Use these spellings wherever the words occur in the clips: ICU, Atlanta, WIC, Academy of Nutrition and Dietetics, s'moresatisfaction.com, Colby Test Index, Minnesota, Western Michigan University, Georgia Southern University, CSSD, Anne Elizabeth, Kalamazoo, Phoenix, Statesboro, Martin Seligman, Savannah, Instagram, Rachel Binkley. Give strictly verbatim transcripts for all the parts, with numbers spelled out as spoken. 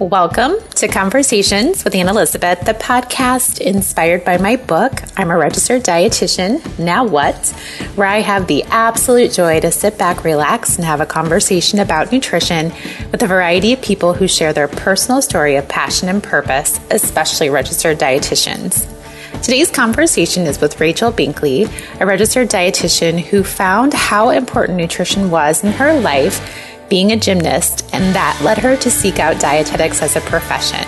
Welcome to Conversations with Anne Elizabeth, the podcast inspired by my book, I'm a Registered Dietitian, Now What?, where I have the absolute joy to sit back, relax, and have a conversation about nutrition with a variety of people who share their personal story of passion and purpose, especially registered dietitians. Today's conversation is with Rachel Binkley, a registered dietitian who found how important nutrition was in her life being a gymnast, and that led her to seek out dietetics as a profession.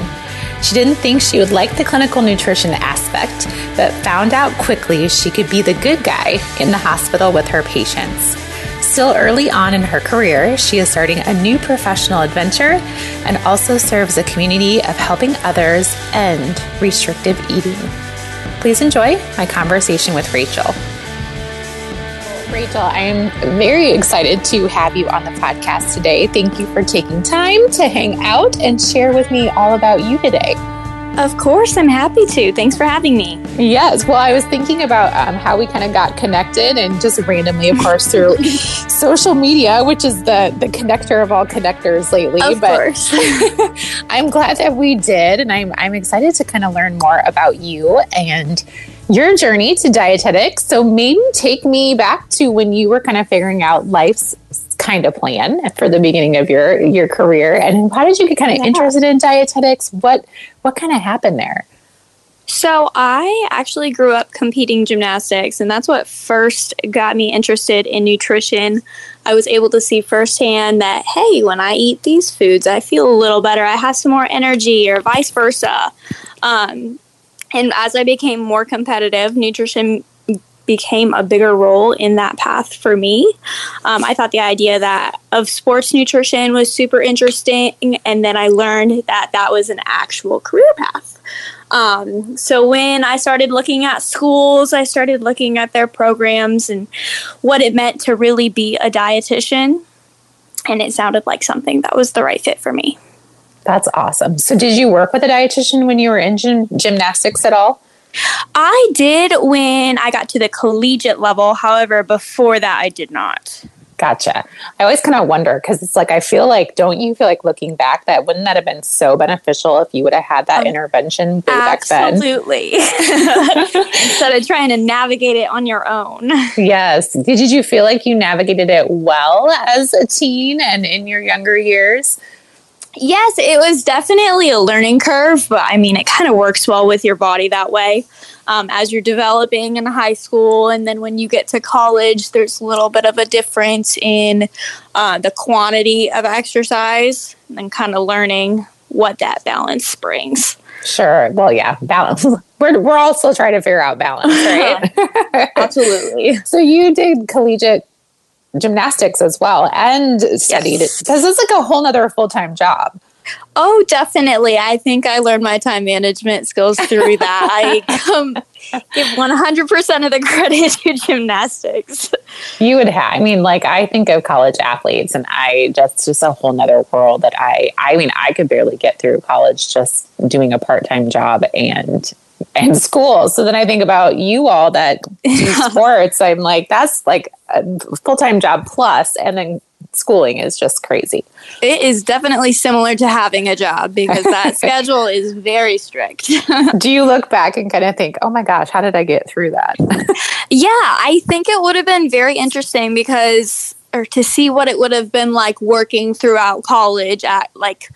She didn't think she would like the clinical nutrition aspect, but found out quickly she could be the good guy in the hospital with her patients. Still early on in her career, she is starting a new professional adventure and also serves a community of helping others end restrictive eating. Please enjoy my conversation with Rachel. Rachel, I'm very excited to have you on the podcast today. Thank you for taking time to hang out and share with me all about you today. Of course, I'm happy to. Thanks for having me. Yes. Well, I was thinking about um, how we kind of got connected, and just randomly, of course, through social media, which is the, the connector of all connectors lately. Of but course. I'm glad that we did, and I'm I'm excited to kind of learn more about you and your journey to dietetics. So maybe take me back to when you were kind of figuring out life's kind of plan for the beginning of your, your career. And how did you get kind of yeah. interested in dietetics? What, what kind of happened there? So I actually grew up competing gymnastics, and that's what first got me interested in nutrition. I was able to see firsthand that, hey, when I eat these foods, I feel a little better. I have some more energy, or vice versa. Um, And as I became more competitive, nutrition became a bigger role in that path for me. Um, I thought the idea that of sports nutrition was super interesting, and then I learned that that was an actual career path. Um, so when I started looking at schools, I started looking at their programs and what it meant to really be a dietitian, and it sounded like something that was the right fit for me. That's awesome. So did you work with a dietitian when you were in gym- gymnastics at all? I did when I got to the collegiate level. However, before that, I did not. Gotcha. I always kind of wonder, because it's like, I feel like, don't you feel like looking back, that wouldn't that have been so beneficial if you would have had that um, intervention way back then? Absolutely. Instead of trying to navigate it on your own. Yes. Did, did you feel like you navigated it well as a teen and in your younger years? Yes, it was definitely a learning curve, but I mean, it kind of works well with your body that way. Um, as you're developing in high school, and then when you get to college, there's a little bit of a difference in uh, the quantity of exercise, and then kind of learning what that balance brings. Sure. Well, yeah, balance. We're we're all still trying to figure out balance, right? Absolutely. So you did collegiate gymnastics as well, and studied yes. it, because it's like a whole nother full-time job. Oh, definitely. I think I learned my time management skills through that. I um, give one hundred percent of the credit to gymnastics. You would have, I mean, like, I think of college athletes, and I, that's just a whole nother world that I, I mean, I could barely get through college just doing a part-time job and and school. So then I think about you all that do sports. I'm like, that's like a full-time job plus, and then schooling is just crazy. It is definitely similar to having a job, because that schedule is very strict. Do you look back and kind of think, oh my gosh, how did I get through that? Yeah, I think it would have been very interesting because, or to see what it would have been like working throughout college at like,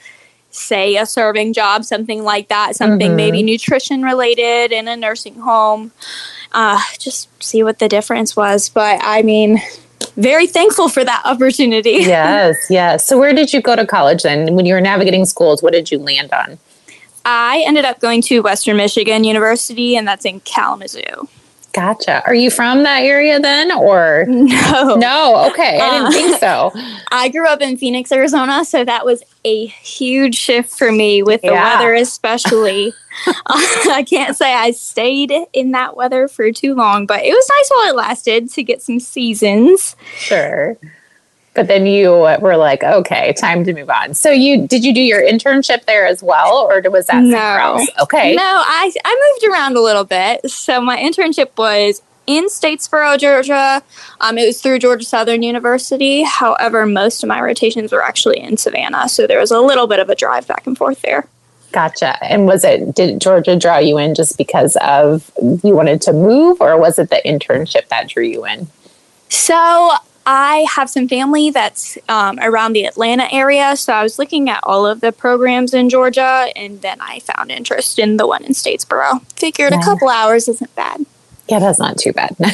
say, a serving job, something like that, something mm-hmm. maybe nutrition related in a nursing home, uh, just see what the difference was. But I mean, very thankful for that opportunity. Yes, yes. So where did you go to college then? When you were navigating schools, what did you land on? I ended up going to Western Michigan University, and that's in Kalamazoo. Gotcha. Are you from that area then, or? No. No, okay. I didn't uh, think so. I grew up in Phoenix, Arizona, so that was a huge shift for me with the yeah. weather especially. uh, I can't say I stayed in that weather for too long, but it was nice while it lasted to get some seasons. Sure. But then you were like, okay, time to move on. So you did you do your internship there as well, or was that somewhere no. else? Okay. No, I, I moved around a little bit. So my internship was in Statesboro, Georgia. Um, it was through Georgia Southern University. However, most of my rotations were actually in Savannah, so there was a little bit of a drive back and forth there. Gotcha. And was it, did Georgia draw you in just because of you wanted to move, or was it the internship that drew you in? So I have some family that's um, around the Atlanta area, so I was looking at all of the programs in Georgia, and then I found interest in the one in Statesboro. Figured yeah. a couple hours isn't bad. Yeah, that's not too bad. So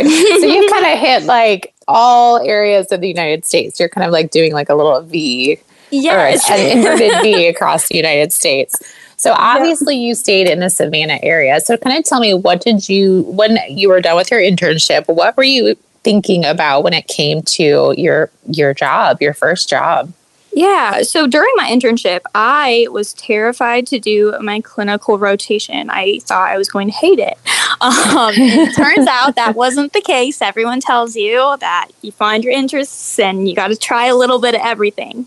you kind of hit like all areas of the United States. You're kind of like doing like a little V. Yes. Or an inverted V across the United States. So obviously yeah. you stayed in the Savannah area. So kind of tell me, what did you, when you were done with your internship, what were you thinking about when it came to your, your job, your first job? Yeah. So during my internship, I was terrified to do my clinical rotation. I thought I was going to hate it. Um, it turns out that wasn't the case. Everyone tells you that you find your interests and you got to try a little bit of everything.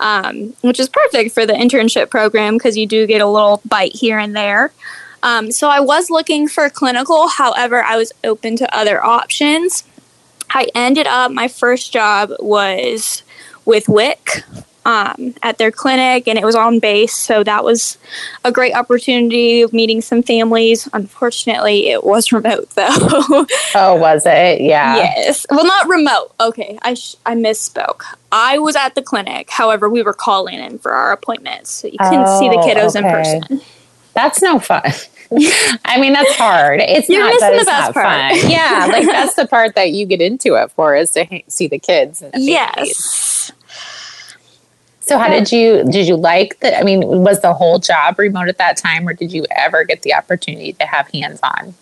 Um, which is perfect for the internship program because you do get a little bite here and there. Um, so I was looking for clinical. However, I was open to other options. I ended up, my first job was with W I C um, at their clinic, and it was on base. So that was a great opportunity of meeting some families. Unfortunately, it was remote, though. Oh, was it? Yeah. Yes. Well, not remote. Okay. I, sh- I misspoke. I was at the clinic. However, we were calling in for our appointments, so you couldn't oh, see the kiddos okay. in person. That's no fun. I mean, that's hard. It's You're not that it's not part. Fun. Yeah. Like that's the part that you get into it for, is to ha- see the kids. And the yes. So how did you, did you like that? I mean, was the whole job remote at that time, or did you ever get the opportunity to have hands-on?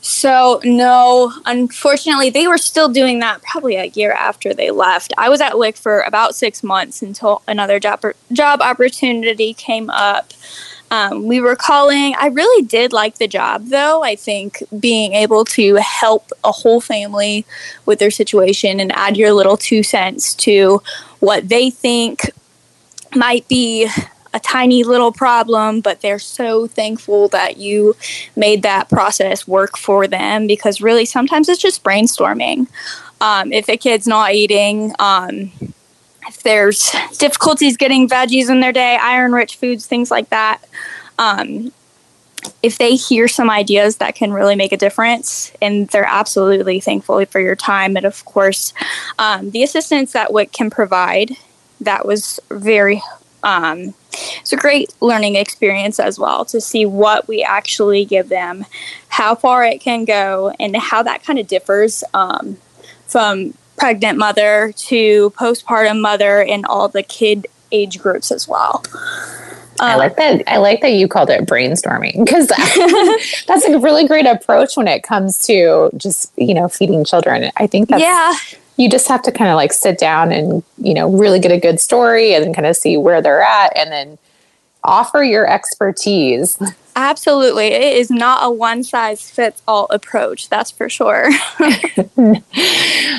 So no, unfortunately, they were still doing that probably a year after they left. I was at W I C for about six months until another job, job opportunity came up. Um, we were calling. I really did like the job, though. I think being able to help a whole family with their situation and add your little two cents to what they think might be a tiny little problem, but they're so thankful that you made that process work for them, because really sometimes it's just brainstorming. Um, if a kid's not eating, um, if there's difficulties getting veggies in their day, iron-rich foods, things like that, um, if they hear some ideas that can really make a difference, and they're absolutely thankful for your time. And, of course, um, the assistance that W I C can provide, that was very um, it's a great learning experience as well, to see what we actually give them, how far it can go, and how that kind of differs um, from pregnant mother to postpartum mother, and all the kid age groups as well. Um, I like that. I like that you called it brainstorming, because that's a really great approach when it comes to just, you know, feeding children. I think that's, yeah. you just have to kind of like sit down and, you know, really get a good story and kind of see where they're at, and then offer your expertise. Absolutely. It is not a one-size-fits-all approach, that's for sure.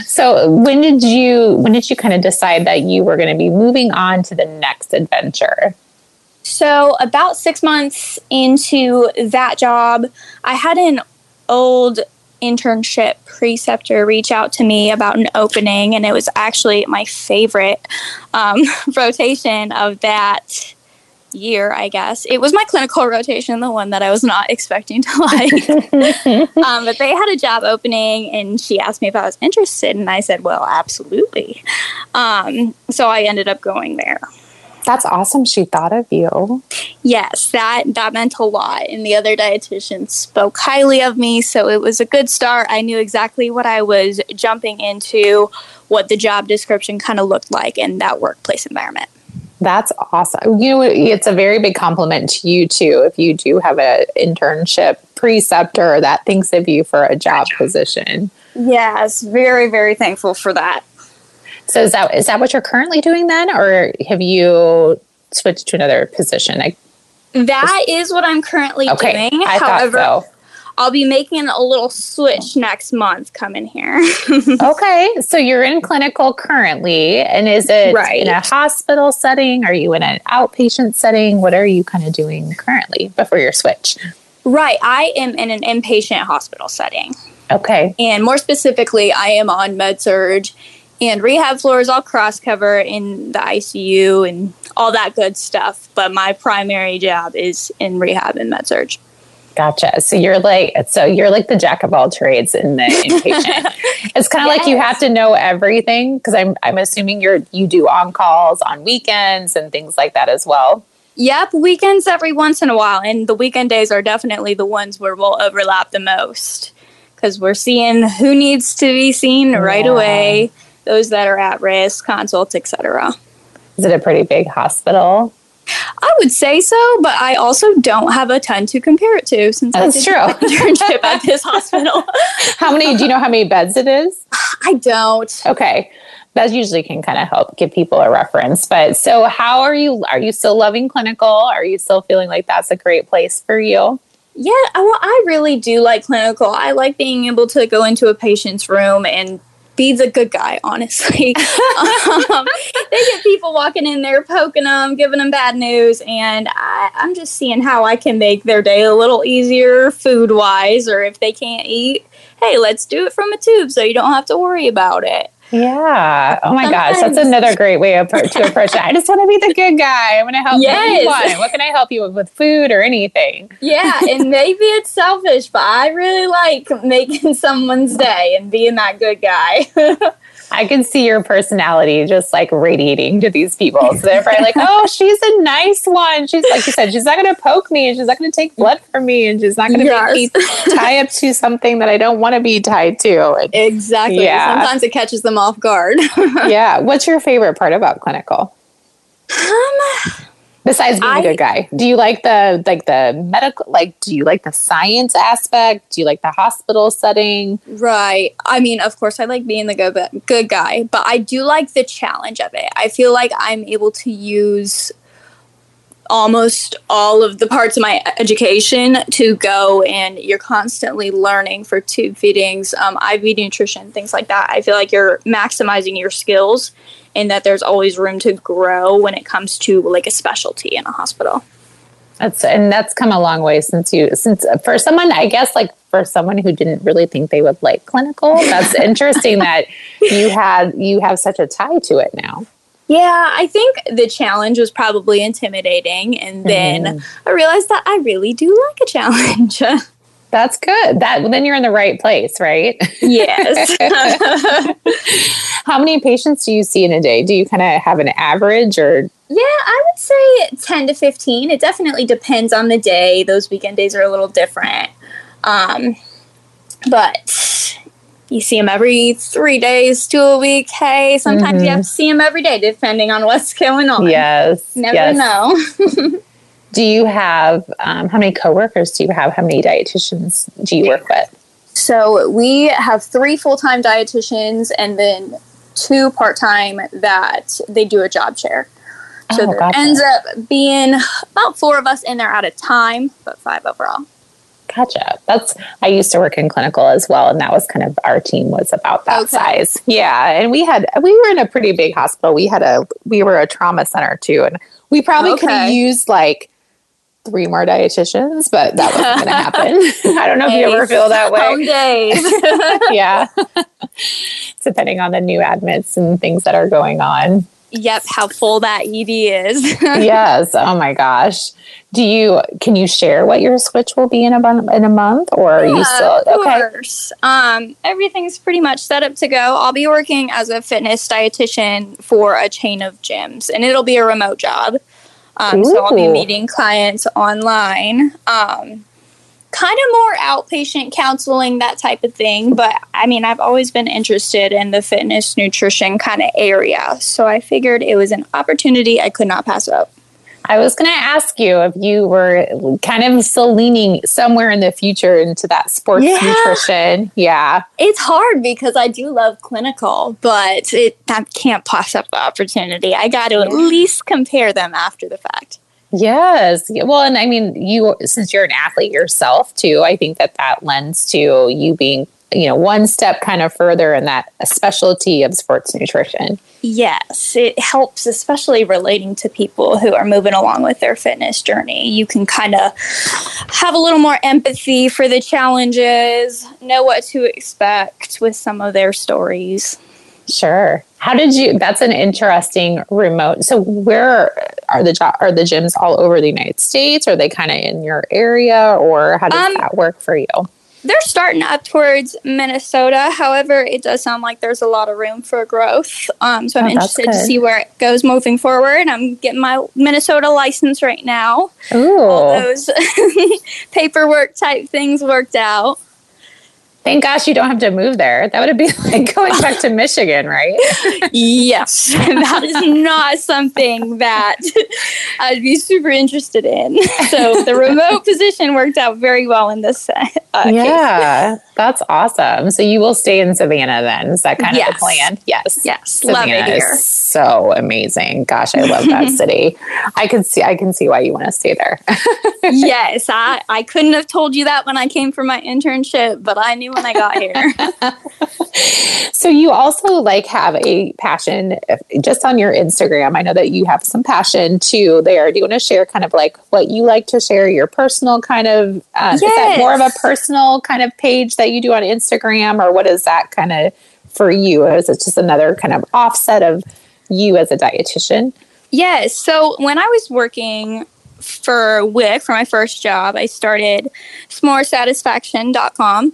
So when did you when did you kind of decide that you were going to be moving on to the next adventure? So about six months into that job, I had an old internship preceptor reach out to me about an opening, and it was actually my favorite um, rotation of that year, I guess. It was my clinical rotation, the one that I was not expecting to like. um, but they had a job opening, and she asked me if I was interested, and I said, well, absolutely. Um, so I ended up going there. That's awesome. She thought of you. Yes, that, that meant a lot. And the other dietitian spoke highly of me, so it was a good start. I knew exactly what I was jumping into, what the job description kind of looked like in that workplace environment. That's awesome. You know, it's a very big compliment to you, too, if you do have an internship preceptor that thinks of you for a job position. Yes, very, very thankful for that. So is that is that what you're currently doing then, or have you switched to another position? I, that is, is what I'm currently okay, doing. I However, thought so. I'll be making a little switch next month coming here. Okay. So you're in clinical currently, and is it right. in a hospital setting? Are you in an outpatient setting? What are you kind of doing currently before your switch? Right. I am in an inpatient hospital setting. Okay. And more specifically, I am on med-surg and rehab floors, all cross-cover in the I C U and all that good stuff. But my primary job is in rehab and med-surg. Gotcha. So you're like, so you're like the jack of all trades in the inpatient. It's kind of yes. like you have to know everything, because I'm I'm assuming you're you do on calls on weekends and things like that as well. Yep, weekends every once in a while, and the weekend days are definitely the ones where we'll overlap the most, because we're seeing who needs to be seen right yeah. away, those that are at risk, consults, et cetera. Is it a pretty big hospital? I would say so, but I also don't have a ton to compare it to, since That's I did true. internship at this hospital. How many, do you know how many beds it is? I don't. Okay. That usually can kind of help give people a reference. But so how are you, are you still loving clinical? Are you still feeling like that's a great place for you? Yeah, well, I really do like clinical. I like being able to go into a patient's room and be the good guy, honestly. um, they get people walking in there, poking them, giving them bad news, and I, I'm just seeing how I can make their day a little easier food-wise, or if they can't eat, hey, let's do it from a tube so you don't have to worry about it. Yeah. Oh, my Sometimes. gosh. That's another great way to approach it. I just want to be the good guy. I'm going to help yes. everyone. What can I help you with, with food or anything? Yeah. And maybe it's selfish, but I really like making someone's day and being that good guy. I can see your personality just like radiating to these people. So they're probably like, oh, she's a nice one. She's like you said, she's not going to poke me, and she's not going to take blood from me, and she's not going to yes. be tie up to something that I don't want to be tied to. And, exactly. Yeah. Sometimes it catches them off guard. yeah. What's your favorite part about clinical? Um, Besides being I, a good guy, do you like the like the medical, like do you like the science aspect? Do you like the hospital setting? Right. I mean, of course, I like being the good, good guy, but I do like the challenge of it. I feel like I'm able to use almost all of the parts of my education to go, and you're constantly learning for tube feedings, um, I V nutrition, things like that. I feel like you're maximizing your skills, and that there's always room to grow when it comes to like a specialty in a hospital. That's, and that's come a long way since you, since for someone, I guess, like for someone who didn't really think they would like clinical, that's interesting that you had, you have such a tie to it now. Yeah, I think the challenge was probably intimidating. And then mm. I realized that I really do like a challenge. That's good. That well, then you're in the right place, right? Yes. How many patients do you see in a day? Do you kind of have an average or? Yeah, I would say ten to fifteen. It definitely depends on the day. Those weekend days are a little different. Um, but you see them every three days to a week. Hey, sometimes mm-hmm. you have to see them every day, depending on what's going on. Yes. Never yes. know. Do you have, um, how many coworkers do you have? How many dietitians do you work with? So we have three full-time dietitians and then two part-time that they do a job share. So oh, there gotcha. ends up being about four of us in there at a time, but five overall. Gotcha. That's, I used to work in clinical as well. And that was kind of, our team was about that okay. size. Yeah. And we had, we were in a pretty big hospital. We had a, we were a trauma center too. And we probably okay. could have used like three more dietitians, but that wasn't going to happen. I don't know if you ever feel that way. Home days. yeah. Depending on the new admits and things that are going on. Yep. How full that E D is. yes. Oh my gosh. Do you, can you share what your switch will be in a, in a month or are yeah, you still? Of course. Okay. Um, everything's pretty much set up to go. I'll be working as a fitness dietitian for a chain of gyms, and it'll be a remote job. Um, so I'll be meeting clients online, um, kind of more outpatient counseling, that type of thing. But I mean, I've always been interested in the fitness nutrition kind of area. So I figured it was an opportunity I could not pass up. I was going to ask you if you were kind of still leaning somewhere in the future into that sports yeah. nutrition. Yeah. It's hard because I do love clinical, but it, I can't pass up the opportunity. I got to yeah. at least compare them after the fact. Yes. Well, and I mean, you, since you're an athlete yourself too, I think that that lends to you being you know, one step kind of further in that specialty of sports nutrition. Yes, it helps, especially relating to people who are moving along with their fitness journey. You can kind of have a little more empathy for the challenges, know what to expect with some of their stories. Sure. How did you, that's an interesting remote. So where are the jo- are the gyms all over the United States? Are they kind of in your area, or how does um, that work for you? They're starting up towards Minnesota. However, it does sound like there's a lot of room for growth. Um, so I'm oh, interested to see where it goes moving forward. I'm getting my Minnesota license right now. Ooh. All those paperwork type things worked out. Thank gosh you don't have to move there. That would be like going back to Michigan, right? Yes. That is not something that I'd be super interested in. So the remote position worked out very well in this uh, yeah, case. That's awesome. So you will stay in Savannah then. Is that kind yes. of the plan? Yes. Yes. Savannah love it here. Is so amazing. Gosh, I love that city. I can see I can see why you want to stay there. Yes. I, I couldn't have told you that when I came for my internship, but I knew when I got here. So you also like have a passion just on your Instagram. I know that you have some passion too there. Do you want to share kind of like what you like to share, your personal kind of, um, yes. is that more of a personal kind of page that you do on Instagram, or what is that kind of for you? Or is it just another kind of offset of you as a dietitian? Yes. So when I was working for W I C for my first job, I started s'more satisfaction dot com.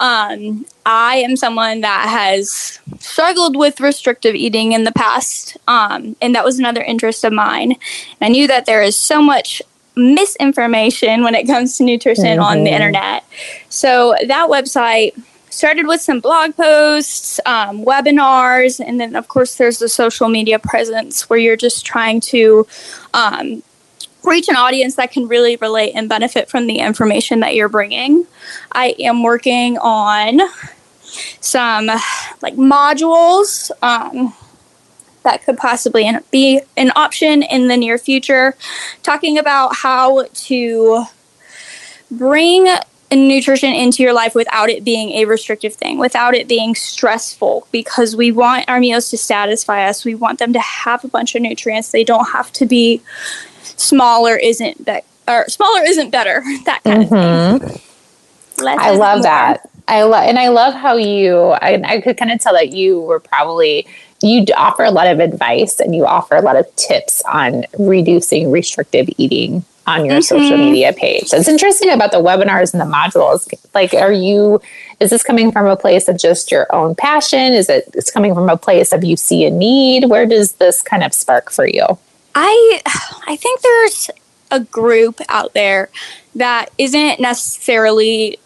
Um, I am someone that has struggled with restrictive eating in the past, um, and that was another interest of mine. And I knew that there is so much misinformation when it comes to nutrition mm-hmm. on the internet. So that website started with some blog posts, um, webinars, and then, of course, there's the social media presence where you're just trying to um, reach an audience that can really relate and benefit from the information that you're bringing. I am working on some like modules um, that could possibly be an option in the near future, talking about how to bring nutrition into your life without it being a restrictive thing, without it being stressful, because we want our meals to satisfy us. We want them to have a bunch of nutrients. They don't have to be Smaller isn't that, or smaller isn't better. That kind mm-hmm. of thing. Less I love more. that. I love, and I love how you. I, I could kind of tell that you were probably you offer a lot of advice and you offer a lot of tips on reducing restrictive eating on your mm-hmm. social media page. So it's interesting about the webinars and the modules. Like, are you? Is this coming from a place of just your own passion? Is it? It's coming from a place of you see a need. Where does this kind of spark for you? I I think there's a group out there that isn't necessarily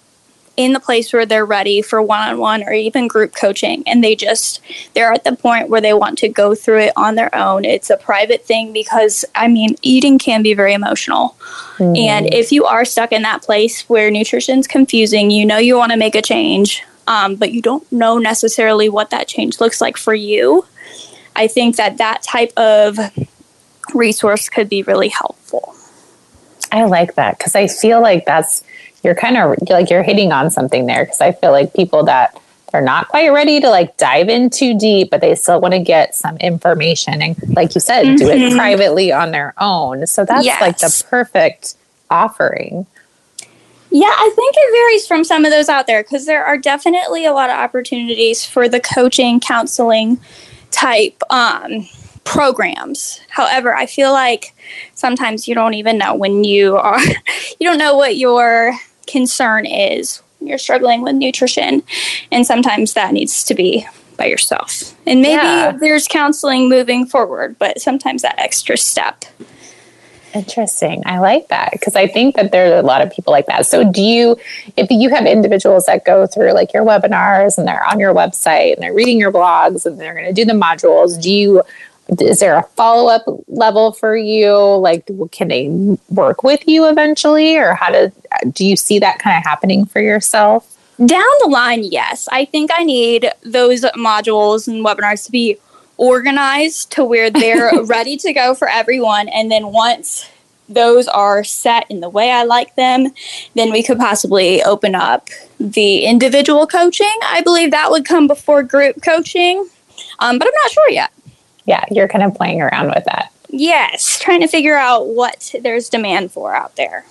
in the place where they're ready for one-on-one or even group coaching, and they just, they're at the point where they want to go through it on their own. It's a private thing because, I mean, eating can be very emotional. Mm. And if you are stuck in that place where nutrition's confusing, you know you want to make a change, um, but you don't know necessarily what that change looks like for you. I think that that type of resource could be really helpful. I like that, because I feel like that's, you're kind of like you're hitting on something there, because I feel like people that they're not quite ready to like dive in too deep, but they still want to get some information and, like you said, mm-hmm. do it privately on their own. So that's yes. like the perfect offering. Yeah, I think it varies from some of those out there, because there are definitely a lot of opportunities for the coaching, counseling type um programs. However, I feel like sometimes you don't even know when you are, you don't know what your concern is when you're struggling with nutrition. And sometimes that needs to be by yourself. And maybe yeah. there's counseling moving forward, but sometimes that extra step. Interesting. I like that, because I think that there are a lot of people like that. So do you, if you have individuals that go through like your webinars and they're on your website and they're reading your blogs and they're going to do the modules, do you, is there a follow-up level for you? Like, can they work with you eventually? Or how do, do you see that kind of happening for yourself? Down the line, yes. I think I need those modules and webinars to be organized to where they're ready to go for everyone. And then once those are set in the way I like them, then we could possibly open up the individual coaching. I believe that would come before group coaching, um, but I'm not sure yet. Yeah, you're kind of playing around with that. Yes, trying to figure out what there's demand for out there.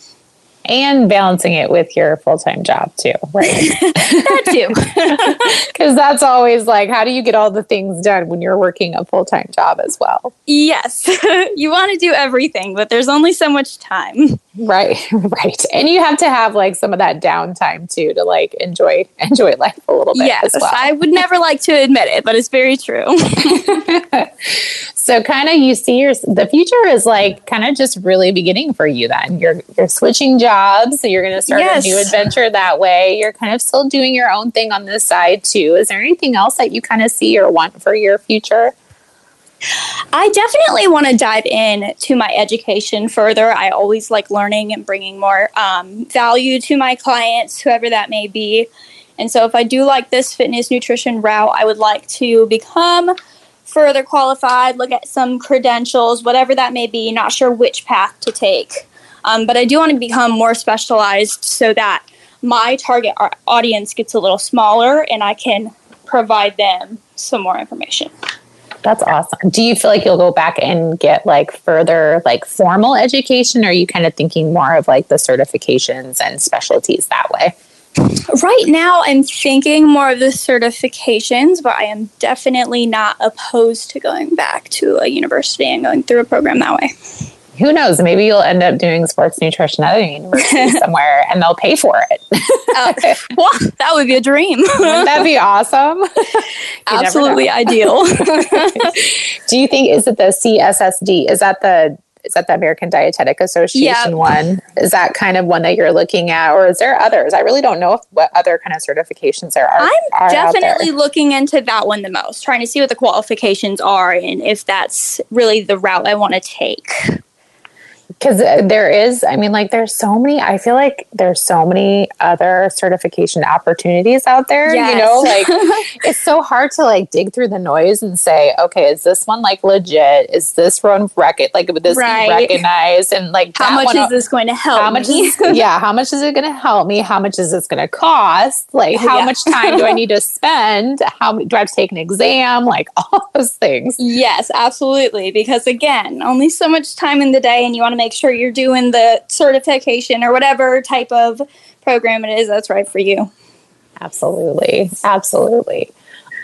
And balancing it with your full-time job too, right? That too. Because that's always like, how do you get all the things done when you're working a full-time job as well? Yes. You want to do everything, but there's only so much time. Right, right. And you have to have like some of that downtime too to like enjoy enjoy life a little bit. Yes, as well. I would never like to admit it, but it's very true. So kind of you see your, the future is like kind of just really beginning for you then. You're you're switching jobs, so you're going to start yes. a new adventure that way. You're kind of still doing your own thing on this side too. Is there anything else that you kind of see or want for your future? I definitely want to dive in to my education further. I always like learning and bringing more um, value to my clients, whoever that may be. And so if I do like this fitness nutrition route, I would like to become further qualified, look at some credentials, whatever that may be, not sure which path to take. Um, but I do want to become more specialized so that my target audience gets a little smaller and I can provide them some more information. That's awesome. Do you feel like you'll go back and get like further like formal education, or are you kind of thinking more of like the certifications and specialties that way? Right now, I'm thinking more of the certifications, but I am definitely not opposed to going back to a university and going through a program that way. Who knows? Maybe you'll end up doing sports nutrition at a university somewhere and they'll pay for it. uh, well, that would be a dream. Wouldn't that be awesome? Absolutely ideal. Do you think, is it the C S S D? Is that the Is that the American Dietetic Association yep. one? Is that kind of one that you're looking at, or is there others? I really don't know if, what other kind of certifications there are. I'm are definitely out there. looking into that one the most, trying to see what the qualifications are and if that's really the route I want to take. Because there is, I mean, like there's so many, I feel like there's so many other certification opportunities out there, yes. you know, like it's so hard to like dig through the noise and say, okay, is this one like legit? Is this one recognized? Like would this right. be recognized? And like, how much one, is this going to help how much me? Is, yeah. How much is it going to help me? How much is this going to cost? Like how yeah. much time do I need to spend? How do I have to take an exam? Like all those things. Yes, absolutely. Because again, only so much time in the day and you want to make Make sure you're doing the certification or whatever type of program it is that's right for you. Absolutely. Absolutely.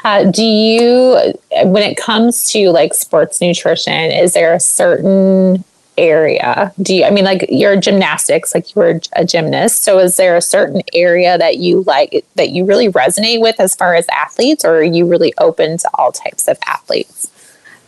Uh, do you, when it comes to like sports nutrition, is there a certain area? Do you, I mean, like your gymnastics, like you were a gymnast. So is there a certain area that you like, that you really resonate with as far as athletes, or are you really open to all types of athletes?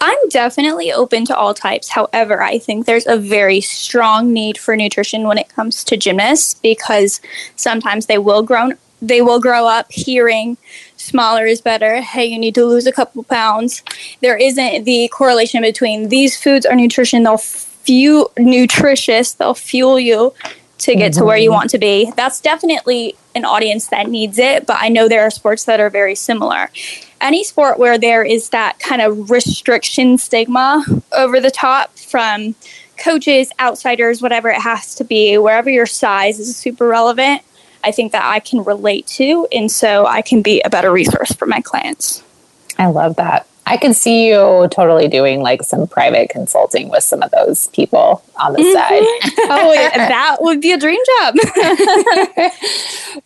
I'm definitely open to all types. However, I think there's a very strong need for nutrition when it comes to gymnasts, because sometimes they will grow they will grow up hearing smaller is better. Hey, you need to lose a couple pounds. There isn't the correlation between these foods are nutrition. They'll fuel nutritious. They'll fuel you to get mm-hmm. to where you want to be. That's definitely an audience that needs it. But I know there are sports that are very similar. Any sport where there is that kind of restriction stigma over the top from coaches, outsiders, whatever it has to be, wherever your size is super relevant, I think that I can relate to. And so I can be a better resource for my clients. I love that. I can see you totally doing like some private consulting with some of those people on the mm-hmm. side. Oh, yeah, that would be a dream job.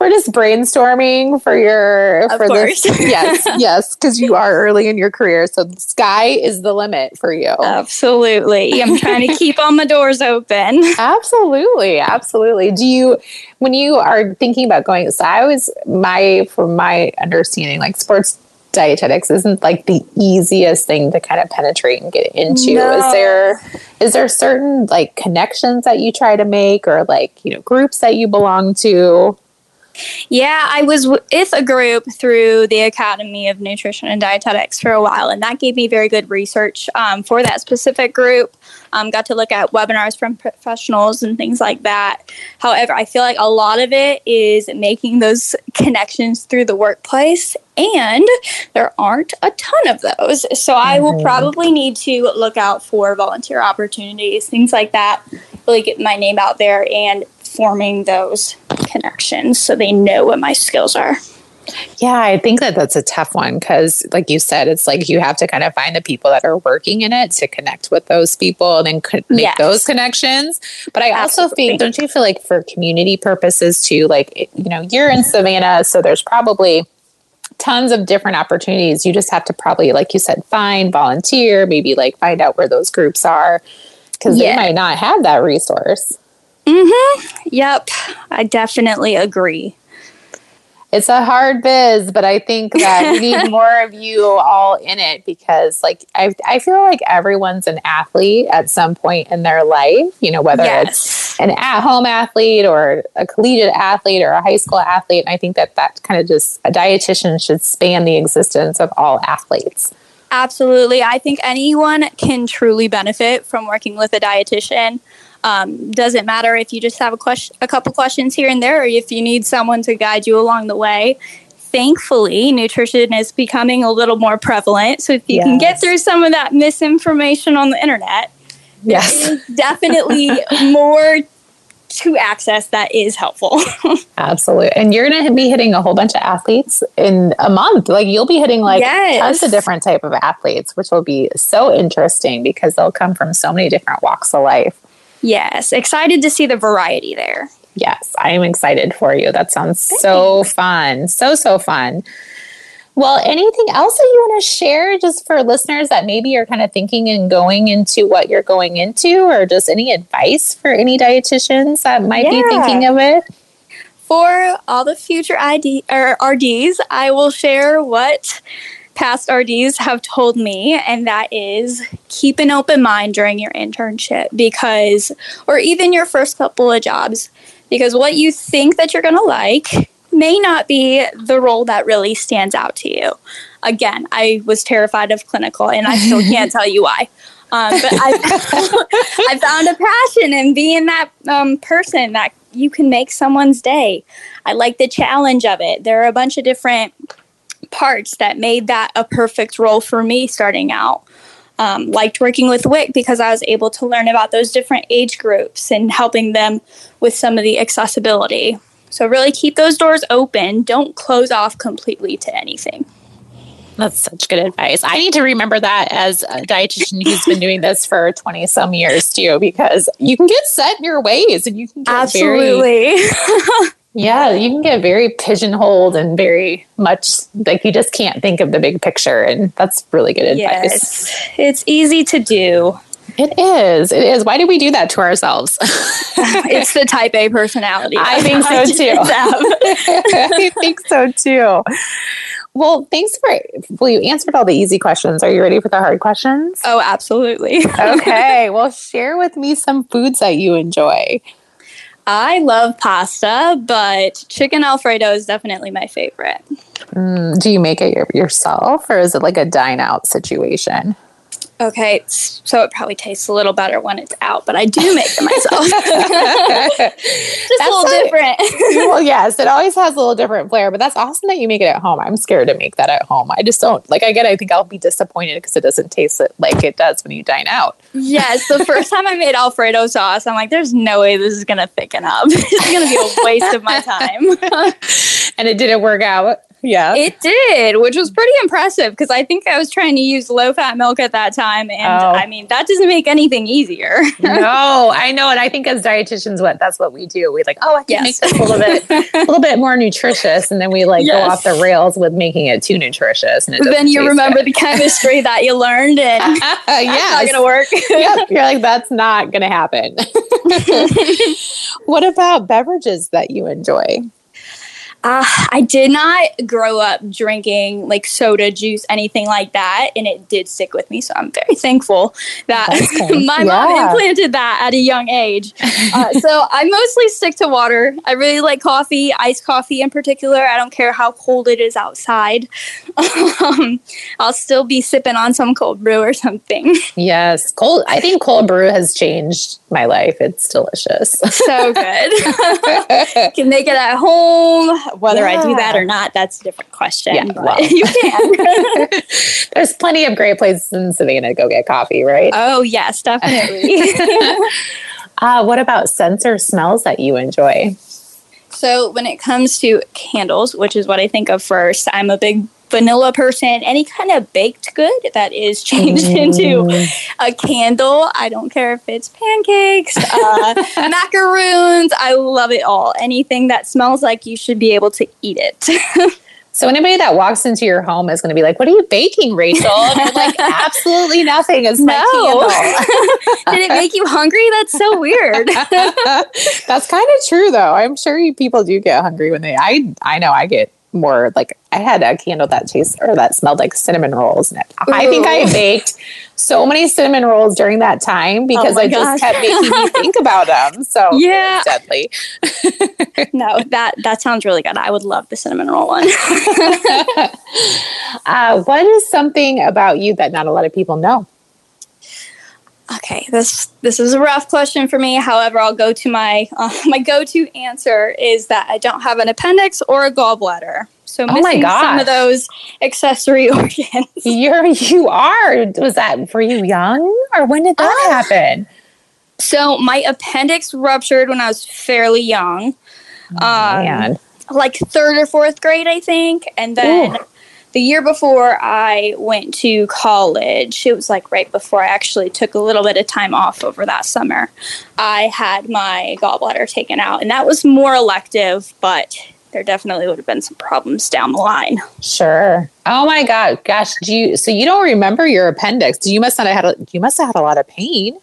We're just brainstorming for your, of for course. This. Yes, yes, because you are early in your career. So the sky is the limit for you. Absolutely. I'm trying to keep all my doors open. Absolutely. Absolutely. Do you, when you are thinking about going, so I was, my, from my understanding, like sports dietetics isn't like the easiest thing to kind of penetrate and get into. No. Is there is there certain like connections that you try to make, or like, you know, groups that you belong to? Yeah, I was with a group through the Academy of Nutrition and Dietetics for a while, and that gave me very good research um, for that specific group. Um, got to look at webinars from professionals and things like that. However, I feel like a lot of it is making those connections through the workplace, and there aren't a ton of those. So I will probably need to look out for volunteer opportunities, things like that, really get my name out there and forming those connections so they know what my skills are. Yeah, I think that that's a tough one because, like you said, it's like you have to kind of find the people that are working in it to connect with those people and then co- make yes. those connections. But I Absolutely. also think, don't you feel like for community purposes too, like, you know, you're in Savannah, so there's probably tons of different opportunities. You just have to probably, like you said, find, volunteer, maybe like find out where those groups are because yeah. they might not have that resource. Mm-hmm. Yep. I definitely agree. It's a hard biz, but I think that we need more of you all in it because, like, I I feel like everyone's an athlete at some point in their life, you know, whether yes. it's an at-home athlete or a collegiate athlete or a high school athlete. And I think that that kind of just, a dietitian should span the existence of all athletes. Absolutely. I think anyone can truly benefit from working with a dietitian. Um, doesn't matter if you just have a question, a couple questions here and there, or if you need someone to guide you along the way. Thankfully, nutrition is becoming a little more prevalent. So if you yes. can get through some of that misinformation on the internet, yes. there is definitely more to access that is helpful. Absolutely. And you're going to be hitting a whole bunch of athletes in a month. Like you'll be hitting like yes. tons of different type of athletes, which will be so interesting because they'll come from so many different walks of life. Yes, excited to see the variety there. Yes, I am excited for you. That sounds Thanks. so fun. So, so fun. Well, anything else that you want to share just for listeners that maybe you're kind of thinking and going into what you're going into, or just any advice for any dietitians that might yeah. be thinking of it? For all the future I D or R Ds, I will share what past R Ds have told me, and that is keep an open mind during your internship because, or even your first couple of jobs, because what you think that you're going to like may not be the role that really stands out to you. Again, I was terrified of clinical and I still can't tell you why. Um, but I, I found a passion in being that um, person that you can make someone's day. I like the challenge of it. There are a bunch of different parts that made that a perfect role for me starting out. Um, liked working with W I C because I was able to learn about those different age groups and helping them with some of the accessibility. So really keep those doors open. Don't close off completely to anything. That's such good advice. I need to remember that as a dietitian who's been doing this for twenty some years too, because you can get set in your ways and you can get Absolutely. very... Yeah, you can get very pigeonholed and very much like you just can't think of the big picture. And that's really good advice. Yes, it's easy to do. It is. It is. Why do we do that to ourselves? It's the type A personality. I think so too. I think so too. Well, thanks for, well, you answered all the easy questions. Are you ready for the hard questions? Oh, absolutely. Okay. Well, share with me some foods that you enjoy. I love pasta, but chicken Alfredo is definitely my favorite. Mm, do you make it your, yourself, or is it like a dine-out situation? Okay, so it probably tastes a little better when it's out, but I do make it myself. Just that's a little like, different. Well, yes, it always has a little different flair, but that's awesome that you make it at home. I'm scared to make that at home. I just don't, like I get I think I'll be disappointed because it doesn't taste like it does when you dine out. Yes, the first time I made Alfredo sauce, I'm like, there's no way this is going to thicken up. It's going to be a waste of my time. And it didn't work out. Yeah, it did, which was pretty impressive because I think I was trying to use low-fat milk at that time. And oh. I mean, that doesn't make anything easier. No, I know. And I think as dietitians, what that's what we do. We like, oh, I can yes. make this a little bit a little bit more nutritious. And then we like yes. go off the rails with making it too nutritious. And it then you remember good. the chemistry that you learned and uh, uh, yes. that's not going to work. Yep. You're like, that's not going to happen. What about beverages that you enjoy? Uh, I did not grow up drinking like soda, juice, anything like that. And it did stick with me. So I'm very thankful that okay. my yeah. mom implanted that at a young age. Uh, so I mostly stick to water. I really like coffee, iced coffee in particular. I don't care how cold it is outside. um, I'll still be sipping on some cold brew or something. Yes. cold. I think cold brew has changed my life. It's delicious. So good. Can make it at home. Whether yeah. I do that or not, that's a different question. Yeah, well. You can. There's plenty of great places in Savannah to go get coffee, right? Oh, yes, definitely. Uh, what about scents or smells that you enjoy? So when it comes to candles, which is what I think of first, I'm a big vanilla person. Any kind of baked good that is changed mm. into a candle. I don't care if it's pancakes, uh, macaroons. I love it all. Anything that smells like you should be able to eat it. So anybody that walks into your home is going to be like, what are you baking, Rachel? And I'm like, absolutely nothing. It's my candle. Did it make you hungry? That's so weird. That's kind of true, though. I'm sure you people do get hungry when they, I, I know I get more like, I had a candle that tastes or that smelled like cinnamon rolls. And I think I baked so many cinnamon rolls during that time because oh I gosh. just kept making me think about them. So yeah. Deadly. No, that, that sounds really good. I would love the cinnamon roll one. uh, what is something about you that not a lot of people know? Okay, this this is a rough question for me. However, I'll go to my uh, my go-to answer is that I don't have an appendix or a gallbladder. So missing oh my gosh. some of those accessory organs. You're you are. Was that for you young or when did that uh, happen? So my appendix ruptured when I was fairly young, oh, um, man. like third or fourth grade, I think, and then. Ooh. The year before I went to college, it was like right before I actually took a little bit of time off over that summer, I had my gallbladder taken out. And that was more elective, but there definitely would have been some problems down the line. Sure. Oh, my God. Gosh. Do you, so you don't remember your appendix. You must not have had a, you must have had a lot of pain.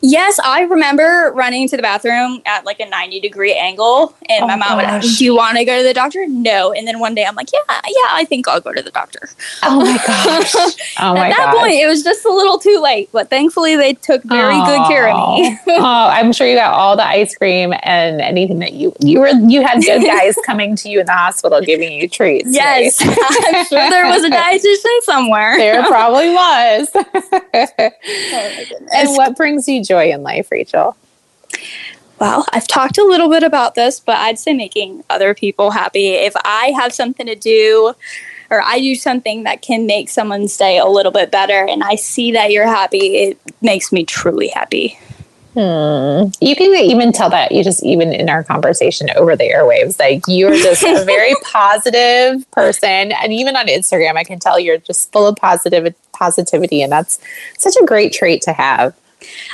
Yes, I remember running to the bathroom at like a ninety degree angle and oh my mom gosh. would, do you want to go to the doctor? No. And then one day I'm like, yeah, yeah, I think I'll go to the doctor. Oh my gosh. Oh my at that gosh. point, it was just a little too late, but thankfully they took very Aww. good care of me. Oh, I'm sure you got all the ice cream and anything that you, you were, you had good guys coming to you in the hospital giving you treats. Yes. Right? I'm sure there was a dietitian somewhere. There probably was. Oh my goodness. And what brings you joy in life, Rachel? Well, I've talked a little bit about this, but I'd say making other people happy. If I have something to do or I do something that can make someone's day a little bit better and I see that you're happy, it makes me truly happy. Hmm. You can even tell that you just even in our conversation over the airwaves, like you're just a very positive person. And even on Instagram, I can tell you're just full of positive positivity. And that's such a great trait to have.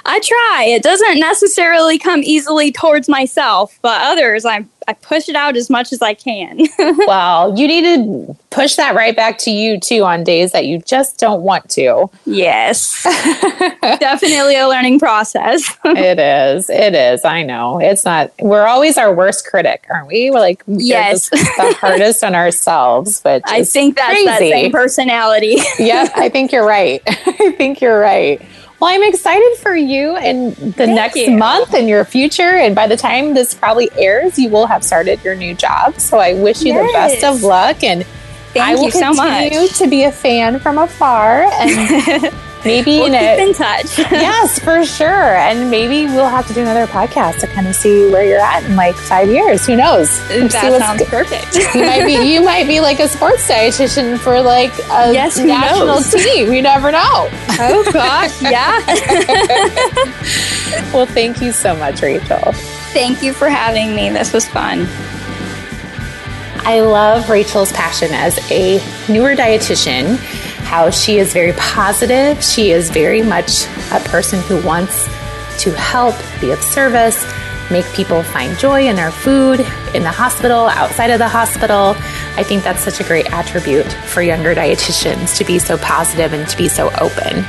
I try. It doesn't necessarily come easily towards myself, but others, I I push it out as much as I can. Well, you need to push that right back to you, too, on days that you just don't want to. Yes. Definitely a learning process. It is. It is. I know. It's not. We're always our worst critic, aren't we? We're like, yes, the hardest on ourselves. But I think that's crazy. That same personality. Yep. I think you're right. I think you're right. Well, I'm excited for you and the Thank next you. month and your future. And by the time this probably airs, you will have started your new job. So I wish you yes. the best of luck. And Thank I will you continue so much. to be a fan from afar. And maybe we'll you know, keep in touch. Yes, for sure. And maybe we'll have to do another podcast to kind of see where you're at in like five years. Who knows? That sounds good. perfect. You might be you might be like a sports dietitian for like a yes, national knows. team. You never know. Oh gosh, yeah. Well, thank you so much, Rachel. Thank you for having me. This was fun. I love Rachel's passion as a newer dietitian, how she is very positive. She is very much a person who wants to help, be of service, make people find joy in their food, in the hospital, outside of the hospital. I think that's such a great attribute for younger dietitians to be so positive and to be so open.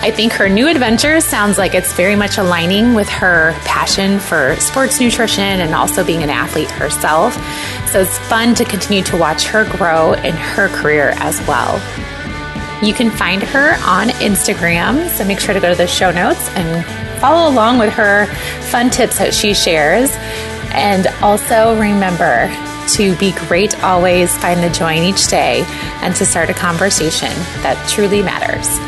I think her new adventure sounds like it's very much aligning with her passion for sports nutrition and also being an athlete herself. So it's fun to continue to watch her grow in her career as well. You can find her on Instagram, so make sure to go to the show notes and follow along with her fun tips that she shares. And also remember to be great always, find the joy in each day, and to start a conversation that truly matters.